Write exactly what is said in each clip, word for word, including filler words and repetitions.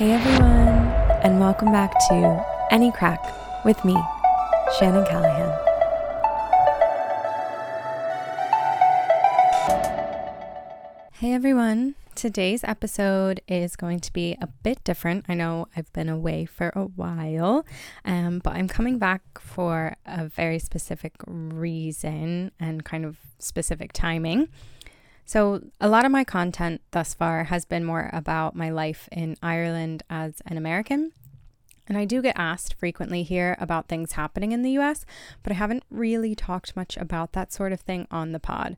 Hey everyone, and welcome back to Any Crack with me, Shannon Callahan. Hey everyone, today's episode is going to be a bit different. I know I've been away for a while, um, but I'm coming back for a very specific reason and kind of specific timing. So a lot of my content thus far has been more about my life in Ireland as an American. And I do get asked frequently here about things happening in the U S, but I haven't really talked much about that sort of thing on the pod.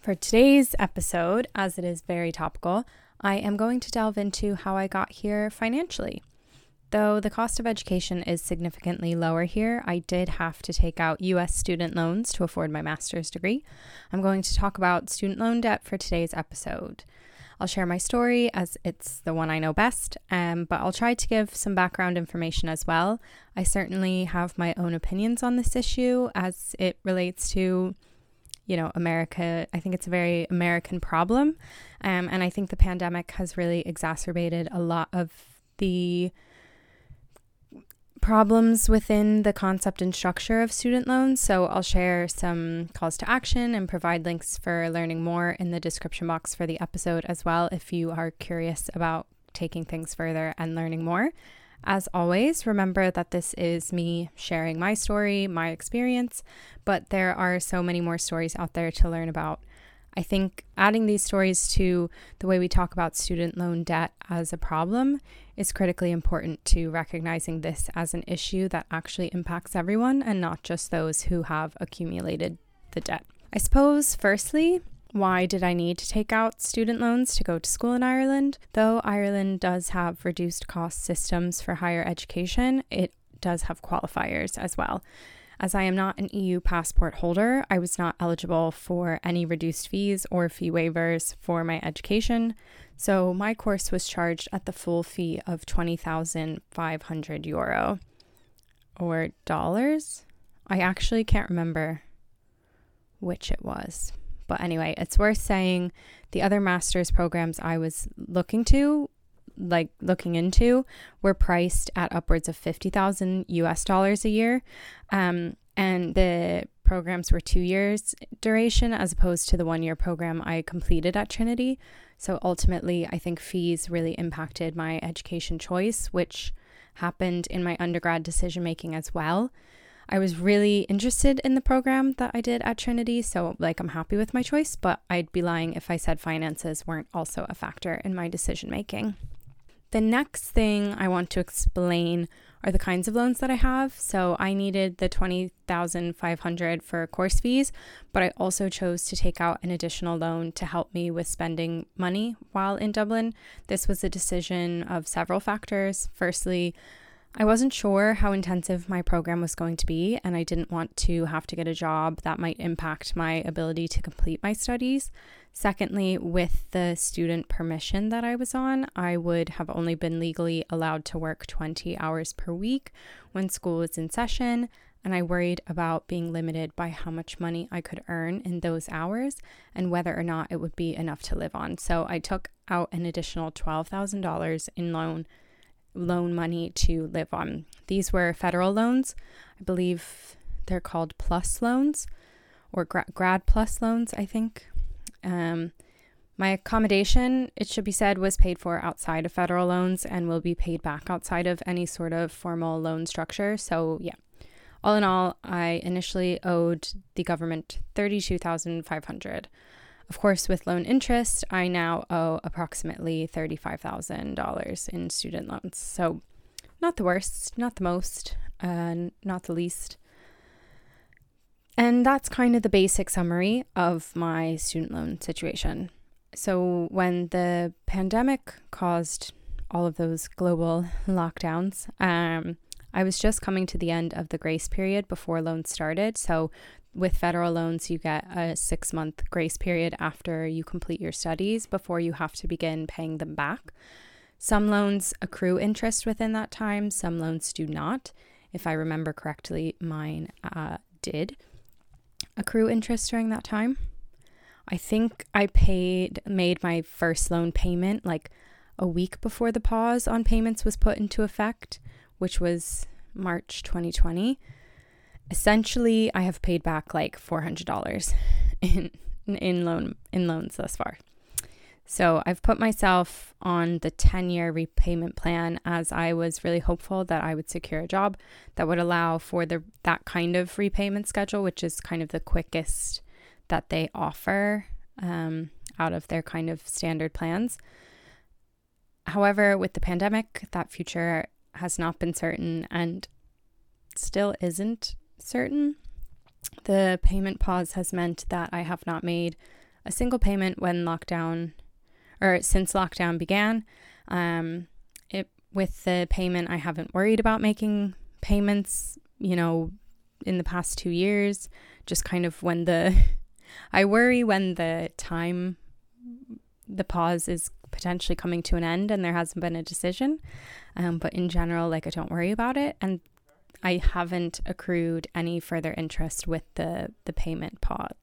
For today's episode, as it is very topical, I am going to delve into how I got here financially. Though the cost of education is significantly lower here, I did have to take out U S student loans to afford my master's degree. I'm going to talk about student loan debt for today's episode. I'll share my story as it's the one I know best, um, but I'll try to give some background information as well. I certainly have my own opinions on this issue as it relates to, you know, America. I think it's a very American problem, um, and I think the pandemic has really exacerbated a lot of the problems within the concept and structure of student loans. So I'll share some calls to action and provide links for learning more in the description box for the episode as well if you are curious about taking things further and learning more. As always, remember that this is me sharing my story, my experience, but there are so many more stories out there to learn about. I think adding these stories to the way we talk about student loan debt as a problem is critically important to recognizing this as an issue that actually impacts everyone and not just those who have accumulated the debt. I suppose, firstly, why did I need to take out student loans to go to school in Ireland? Though Ireland does have reduced cost systems for higher education, it does have qualifiers as well. As I am not an E U passport holder, I was not eligible for any reduced fees or fee waivers for my education, so my course was charged at the full fee of twenty thousand five hundred euro. Or dollars? I actually can't remember which it was. But anyway, it's worth saying the other master's programs I was looking to like looking into were priced at upwards of fifty thousand US dollars a year. Um, and the programs were two years duration as opposed to the one year program I completed at Trinity. So ultimately, I think fees really impacted my education choice, which happened in my undergrad decision making as well. I was really interested in the program that I did at Trinity, so like I'm happy with my choice, but I'd be lying if I said finances weren't also a factor in my decision making. The next thing I want to explain are the kinds of loans that I have. So I needed the twenty thousand five hundred dollars for course fees, but I also chose to take out an additional loan to help me with spending money while in Dublin. This was a decision of several factors. Firstly, I wasn't sure how intensive my program was going to be, and I didn't want to have to get a job that might impact my ability to complete my studies. Secondly, with the student permission that I was on, I would have only been legally allowed to work twenty hours per week when school was in session, and I worried about being limited by how much money I could earn in those hours and whether or not it would be enough to live on. So I took out an additional twelve thousand dollars in loan loan money to live on. These were federal loans. I believe they're called PLUS loans or gra- grad PLUS loans, I think. Um, my accommodation, it should be said, was paid for outside of federal loans and will be paid back outside of any sort of formal loan structure. So yeah, all in all, I initially owed the government thirty-two thousand five hundred dollars. Of course, with loan interest, I now owe approximately thirty-five thousand dollars in student loans. So not the worst, not the most, uh, not the least. And that's kind of the basic summary of my student loan situation. So when the pandemic caused all of those global lockdowns, um, I was just coming to the end of the grace period before loans started. So with federal loans, you get a six-month grace period after you complete your studies before you have to begin paying them back. Some loans accrue interest within that time. Some loans do not. If I remember correctly, mine uh, did. accrue interest during that time. I think I paid made my first loan payment like a week before the pause on payments was put into effect, which was March twenty twenty, essentially I have paid back like four hundred dollars in in loan in loans thus far. So I've put myself on the ten-year repayment plan, as I was really hopeful that I would secure a job that would allow for the that kind of repayment schedule, which is kind of the quickest that they offer um, out of their kind of standard plans. However, with the pandemic, that future has not been certain and still isn't certain. The payment pause has meant that I have not made a single payment when lockdown or since lockdown began. Um, it with the payment, I haven't worried about making payments, you know, in the past two years, just kind of when the, I worry when the time, the pause is potentially coming to an end and there hasn't been a decision. Um, but in general, like I don't worry about it. And I haven't accrued any further interest with the, the payment pause.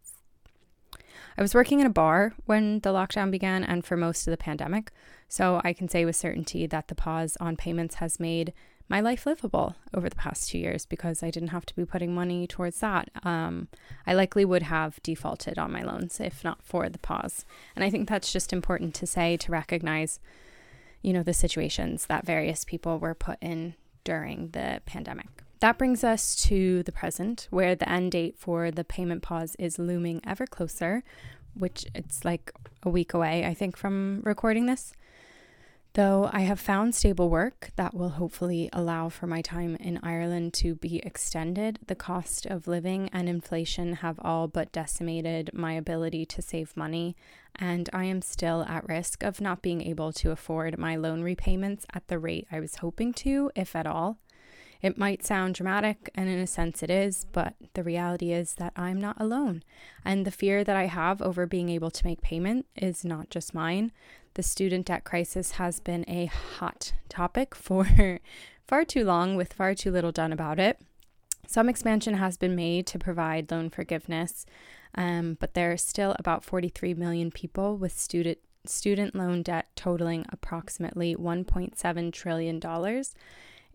I was working in a bar when the lockdown began and for most of the pandemic, so I can say with certainty that the pause on payments has made my life livable over the past two years because I didn't have to be putting money towards that. Um, I likely would have defaulted on my loans if not for the pause. And I think that's just important to say, to recognize, you know, the situations that various people were put in during the pandemic. That brings us to the present, where the end date for the payment pause is looming ever closer, which it's like a week away, I think, from recording this. Though I have found stable work that will hopefully allow for my time in Ireland to be extended, the cost of living and inflation have all but decimated my ability to save money, and I am still at risk of not being able to afford my loan repayments at the rate I was hoping to, if at all. It might sound dramatic, and in a sense it is, but the reality is that I'm not alone. And the fear that I have over being able to make payment is not just mine. The student debt crisis has been a hot topic for far too long with far too little done about it. Some expansion has been made to provide loan forgiveness, um, but there are still about forty-three million people with student student loan debt totaling approximately one point seven trillion dollars.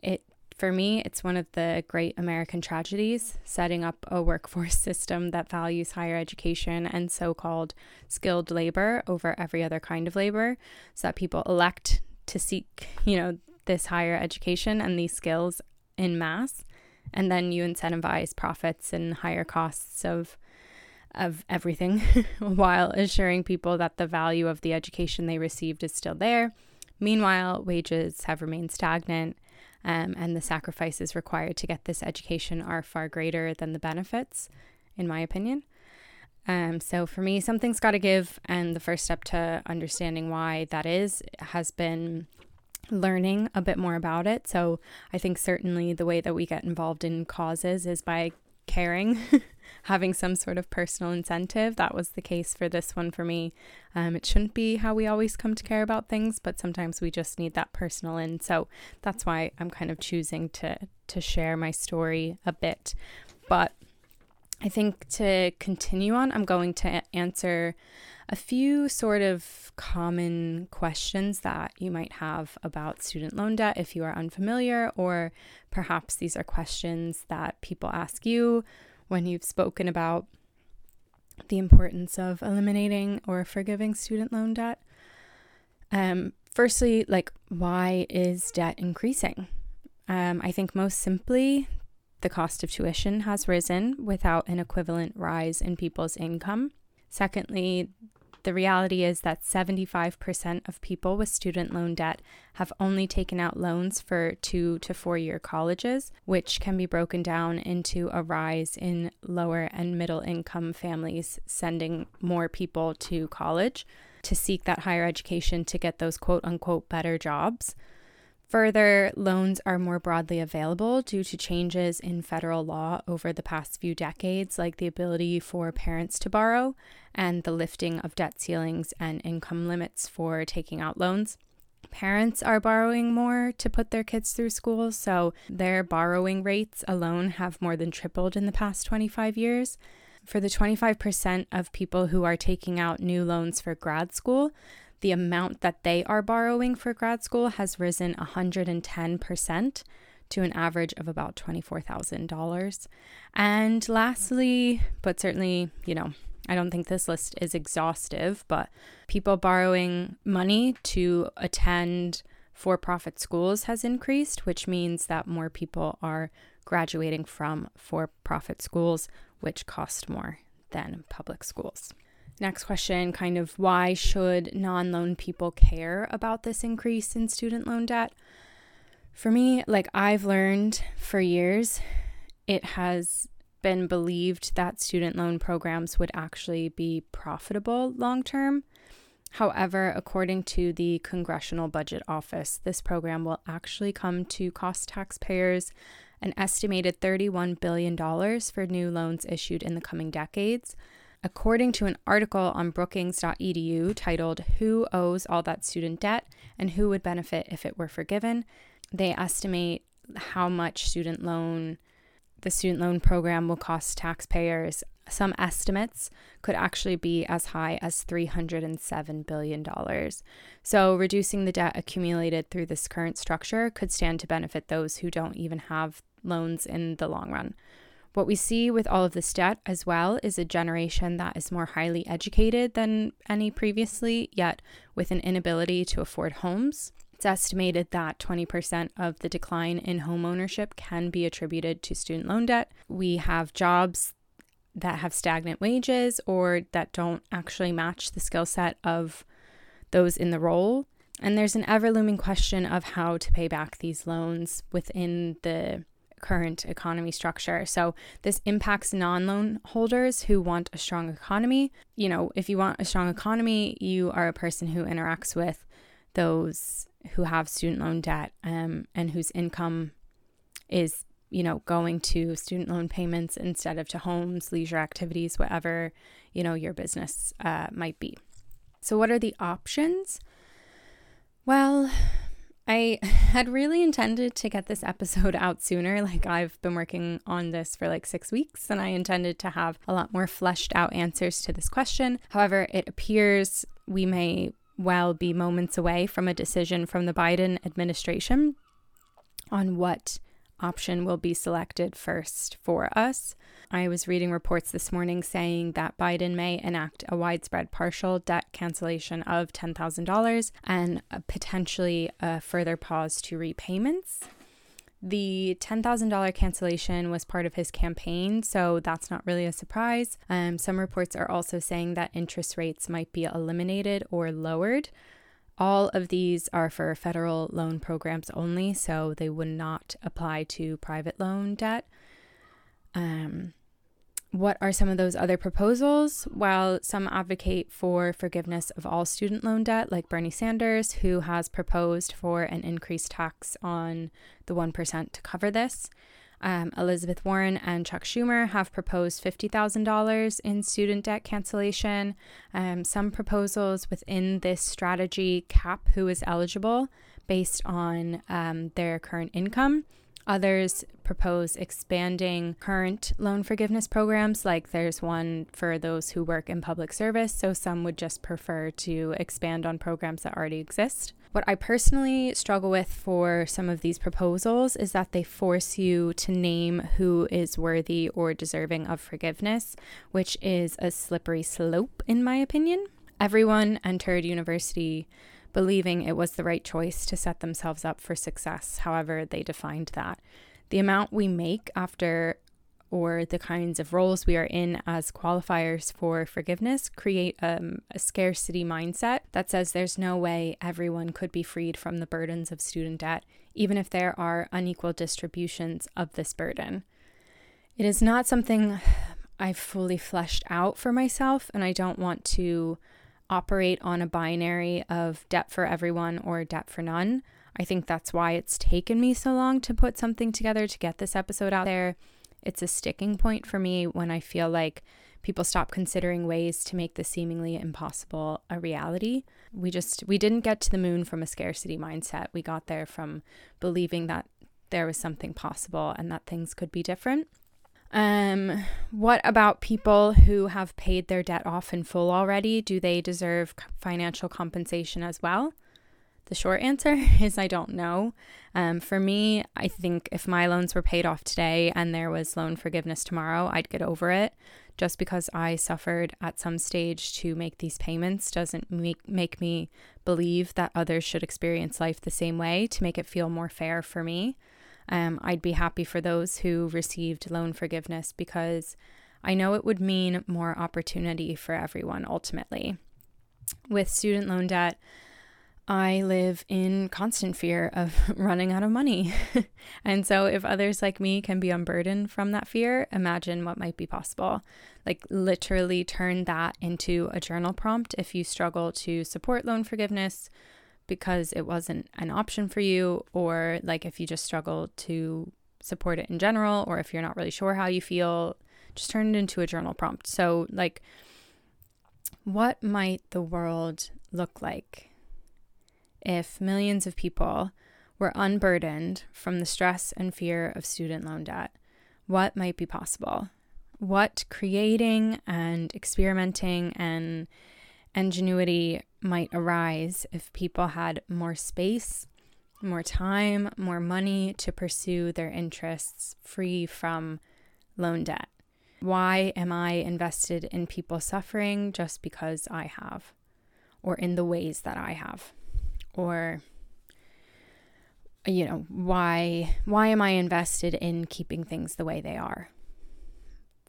It For me, it's one of the great American tragedies, setting up a workforce system that values higher education and so-called skilled labor over every other kind of labor, so that people elect to seek, you know, this higher education and these skills in mass, and then you incentivize profits and higher costs of of everything while assuring people that the value of the education they received is still there. Meanwhile, wages have remained stagnant. Um, and the sacrifices required to get this education are far greater than the benefits, in my opinion. Um, so for me, something's got to give. And the first step to understanding why that is has been learning a bit more about it. So I think certainly the way that we get involved in causes is by caring, having some sort of personal incentive. That was the case for this one for me. Um, it shouldn't be how we always come to care about things, but sometimes we just need that personal in. So that's why I'm kind of choosing to to share my story a bit. But I think to continue on, I'm going to answer a few sort of common questions that you might have about student loan debt if you are unfamiliar, or perhaps these are questions that people ask you when you've spoken about the importance of eliminating or forgiving student loan debt. Um, firstly, like, why is debt increasing? Um, I think most simply, the cost of tuition has risen without an equivalent rise in people's income. Secondly, the reality is that seventy-five percent of people with student loan debt have only taken out loans for two to four-year colleges, which can be broken down into a rise in lower and middle-income families sending more people to college to seek that higher education to get those quote-unquote better jobs. Further, loans are more broadly available due to changes in federal law over the past few decades, like the ability for parents to borrow and the lifting of debt ceilings and income limits for taking out loans. Parents are borrowing more to put their kids through school, so their borrowing rates alone have more than tripled in the past twenty-five years. For the twenty-five percent of people who are taking out new loans for grad school, the amount that they are borrowing for grad school has risen one hundred ten percent to an average of about twenty-four thousand dollars. And lastly, but certainly, you know, I don't think this list is exhaustive, but people borrowing money to attend for-profit schools has increased, which means that more people are graduating from for-profit schools, which cost more than public schools. Next question, kind of why should non-loan people care about this increase in student loan debt? For me, like I've learned for years, it has been believed that student loan programs would actually be profitable long-term. However, according to the Congressional Budget Office, this program will actually come to cost taxpayers an estimated thirty-one billion dollars for new loans issued in the coming decades. According to an article on brookings dot e d u titled, "Who Owes All That Student Debt and Who Would Benefit If It Were Forgiven?" they estimate how much student loan, the student loan program will cost taxpayers. Some estimates could actually be as high as three hundred seven billion dollars. So reducing the debt accumulated through this current structure could stand to benefit those who don't even have loans in the long run. What we see with all of this debt as well is a generation that is more highly educated than any previously, yet with an inability to afford homes. It's estimated that twenty percent of the decline in home ownership can be attributed to student loan debt. We have jobs that have stagnant wages or that don't actually match the skill set of those in the role. And there's an ever-looming question of how to pay back these loans within the current economy structure. So this impacts non-loan holders who want a strong economy. You know, if you want a strong economy, you are a person who interacts with those who have student loan debt um, and whose income is, you know, going to student loan payments instead of to homes, leisure activities, whatever, you know, your business uh, might be. So what are the options? Well, I had really intended to get this episode out sooner. Like I've been working on this for like six weeks and I intended to have a lot more fleshed out answers to this question. However, it appears we may well be moments away from a decision from the Biden administration on what option will be selected first for us. I was reading reports this morning saying that Biden may enact a widespread partial debt cancellation of ten thousand dollars and potentially a further pause to repayments. The ten thousand dollars cancellation was part of his campaign, so that's not really a surprise. Um, some reports are also saying that interest rates might be eliminated or lowered. All of these are for federal loan programs only, so they would not apply to private loan debt. Um, what are some of those other proposals? Well, some advocate for forgiveness of all student loan debt, like Bernie Sanders, who has proposed for an increased tax on the one percent to cover this. Um, Elizabeth Warren and Chuck Schumer have proposed fifty thousand dollars in student debt cancellation. Um, some proposals within this strategy cap who is eligible based on um, their current income. Others propose expanding current loan forgiveness programs, like there's one for those who work in public service, so some would just prefer to expand on programs that already exist. What I personally struggle with for some of these proposals is that they force you to name who is worthy or deserving of forgiveness, which is a slippery slope in my opinion. Everyone entered university believing it was the right choice to set themselves up for success, however they defined that. The amount we make after or the kinds of roles we are in as qualifiers for forgiveness create um, a scarcity mindset that says there's no way everyone could be freed from the burdens of student debt, even if there are unequal distributions of this burden. It is not something I've fully fleshed out for myself, and I don't want to operate on a binary of debt for everyone or debt for none. I think that's why it's taken me so long to put something together to get this episode out there. It's a sticking point for me when I feel like people stop considering ways to make the seemingly impossible a reality. We just, we didn't get to the moon from a scarcity mindset. We got there from believing that there was something possible and that things could be different. Um, what about people who have paid their debt off in full already? Do they deserve financial compensation as well? The short answer is I don't know. Um, for me, I think if my loans were paid off today and there was loan forgiveness tomorrow, I'd get over it. Just because I suffered at some stage to make these payments doesn't make, make me believe that others should experience life the same way to make it feel more fair for me. Um, I'd be happy for those who received loan forgiveness because I know it would mean more opportunity for everyone ultimately. With student loan debt, I live in constant fear of running out of money. And so if others like me can be unburdened from that fear, imagine what might be possible. Like literally turn that into a journal prompt if you struggle to support loan forgiveness because it wasn't an option for you, or like if you just struggle to support it in general, or if you're not really sure how you feel, just turn it into a journal prompt. So like, what might the world look like if millions of people were unburdened from the stress and fear of student loan debt? What might be possible? What creating and experimenting and ingenuity might arise if people had more space, more time, more money to pursue their interests free from loan debt? Why am I invested in people suffering just because I have, or in the ways that I have? Or, you know, why why am I invested in keeping things the way they are?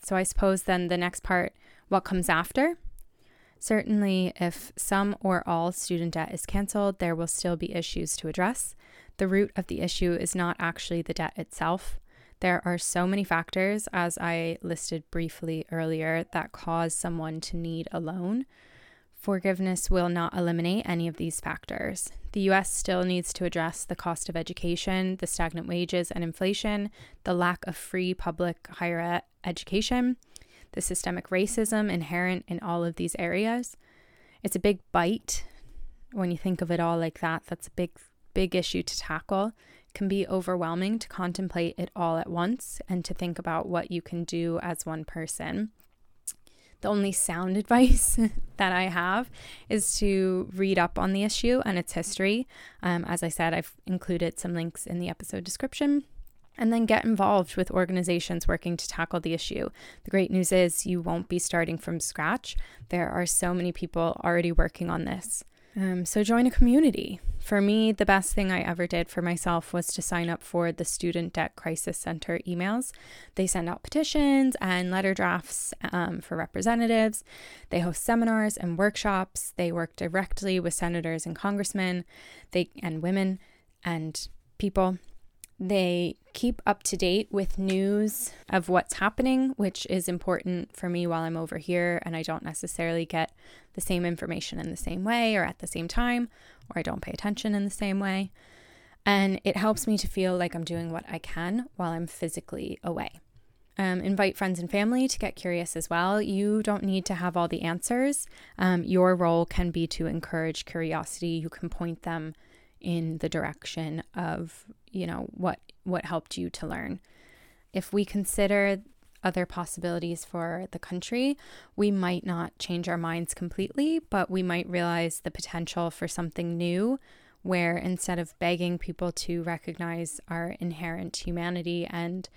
So I suppose then the next part, what comes after? Certainly, if some or all student debt is canceled, there will still be issues to address. The root of the issue is not actually the debt itself. There are so many factors, as I listed briefly earlier, that cause someone to need a loan. Forgiveness will not eliminate any of these factors. The U S still needs to address the cost of education, the stagnant wages and inflation, the lack of free public higher education, the systemic racism inherent in all of these areas. It's a big bite. When you think of it all like that, that's a big, big issue to tackle. It can be overwhelming to contemplate it all at once and to think about what you can do as one person. The only sound advice that I have is to read up on the issue and its history. Um, as I said, I've included some links in the episode description. And then get involved with organizations working to tackle the issue. The great news is you won't be starting from scratch. There are so many people already working on this. Um, so join a community. For me, the best thing I ever did for myself was to sign up for the Student Debt Crisis Center emails. They send out petitions and letter drafts um, for representatives. They host seminars and workshops. They work directly with senators and congressmen they and women and people. They keep up to date with news of what's happening, which is important for me while I'm over here and I don't necessarily get the same information in the same way or at the same time, or I don't pay attention in the same way. And it helps me to feel like I'm doing what I can while I'm physically away. Um, invite friends and family to get curious as well. You don't need to have all the answers. Um, your role can be to encourage curiosity. You can point them in the direction of, you know, what what helped you to learn. If we consider other possibilities for the country, we might not change our minds completely, but we might realize the potential for something new where instead of begging people to recognize our inherent humanity and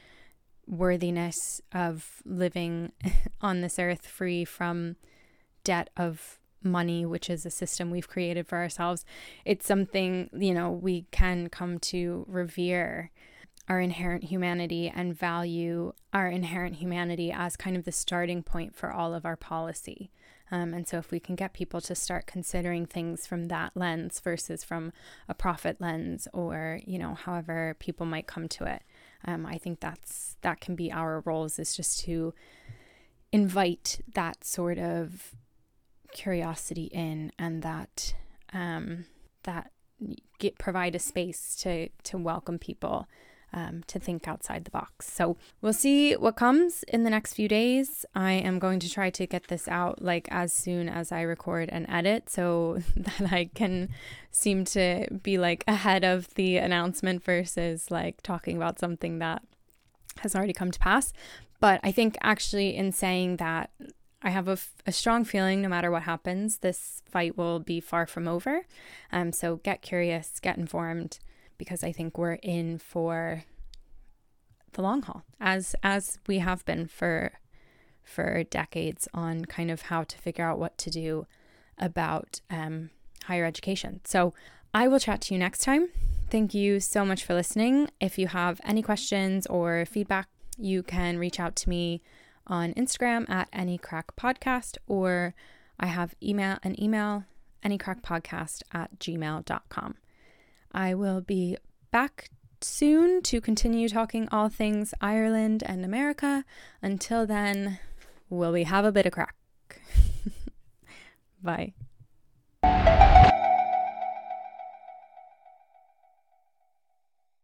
worthiness of living on this earth free from debt of money, which is a system we've created for ourselves, it's something, you know, we can come to revere our inherent humanity and value our inherent humanity as kind of the starting point for all of our policy. Um, and so if we can get people to start considering things from that lens versus from a profit lens, or, you know, however people might come to it, um, I think that's that can be our roles, is just to invite that sort of curiosity in, and that um, that get, provide a space to to welcome people um, to think outside the box. So we'll see what comes in the next few days. I am going to try to get this out like as soon as I record and edit, so that I can seem to be like ahead of the announcement versus like talking about something that has already come to pass. But I think actually in saying that, I have a, f- a strong feeling no matter what happens, this fight will be far from over. Um, so get curious, get informed, because I think we're in for the long haul, as as we have been for for decades on kind of how to figure out what to do about um, higher education. So I will chat to you next time. Thank you so much for listening. If you have any questions or feedback, you can reach out to me on Instagram at Any Crack Podcast, or I have email an email, anycrackpodcast at gmail dot com. I will be back soon to continue talking all things Ireland and America. Until then, will we have a bit of crack? Bye.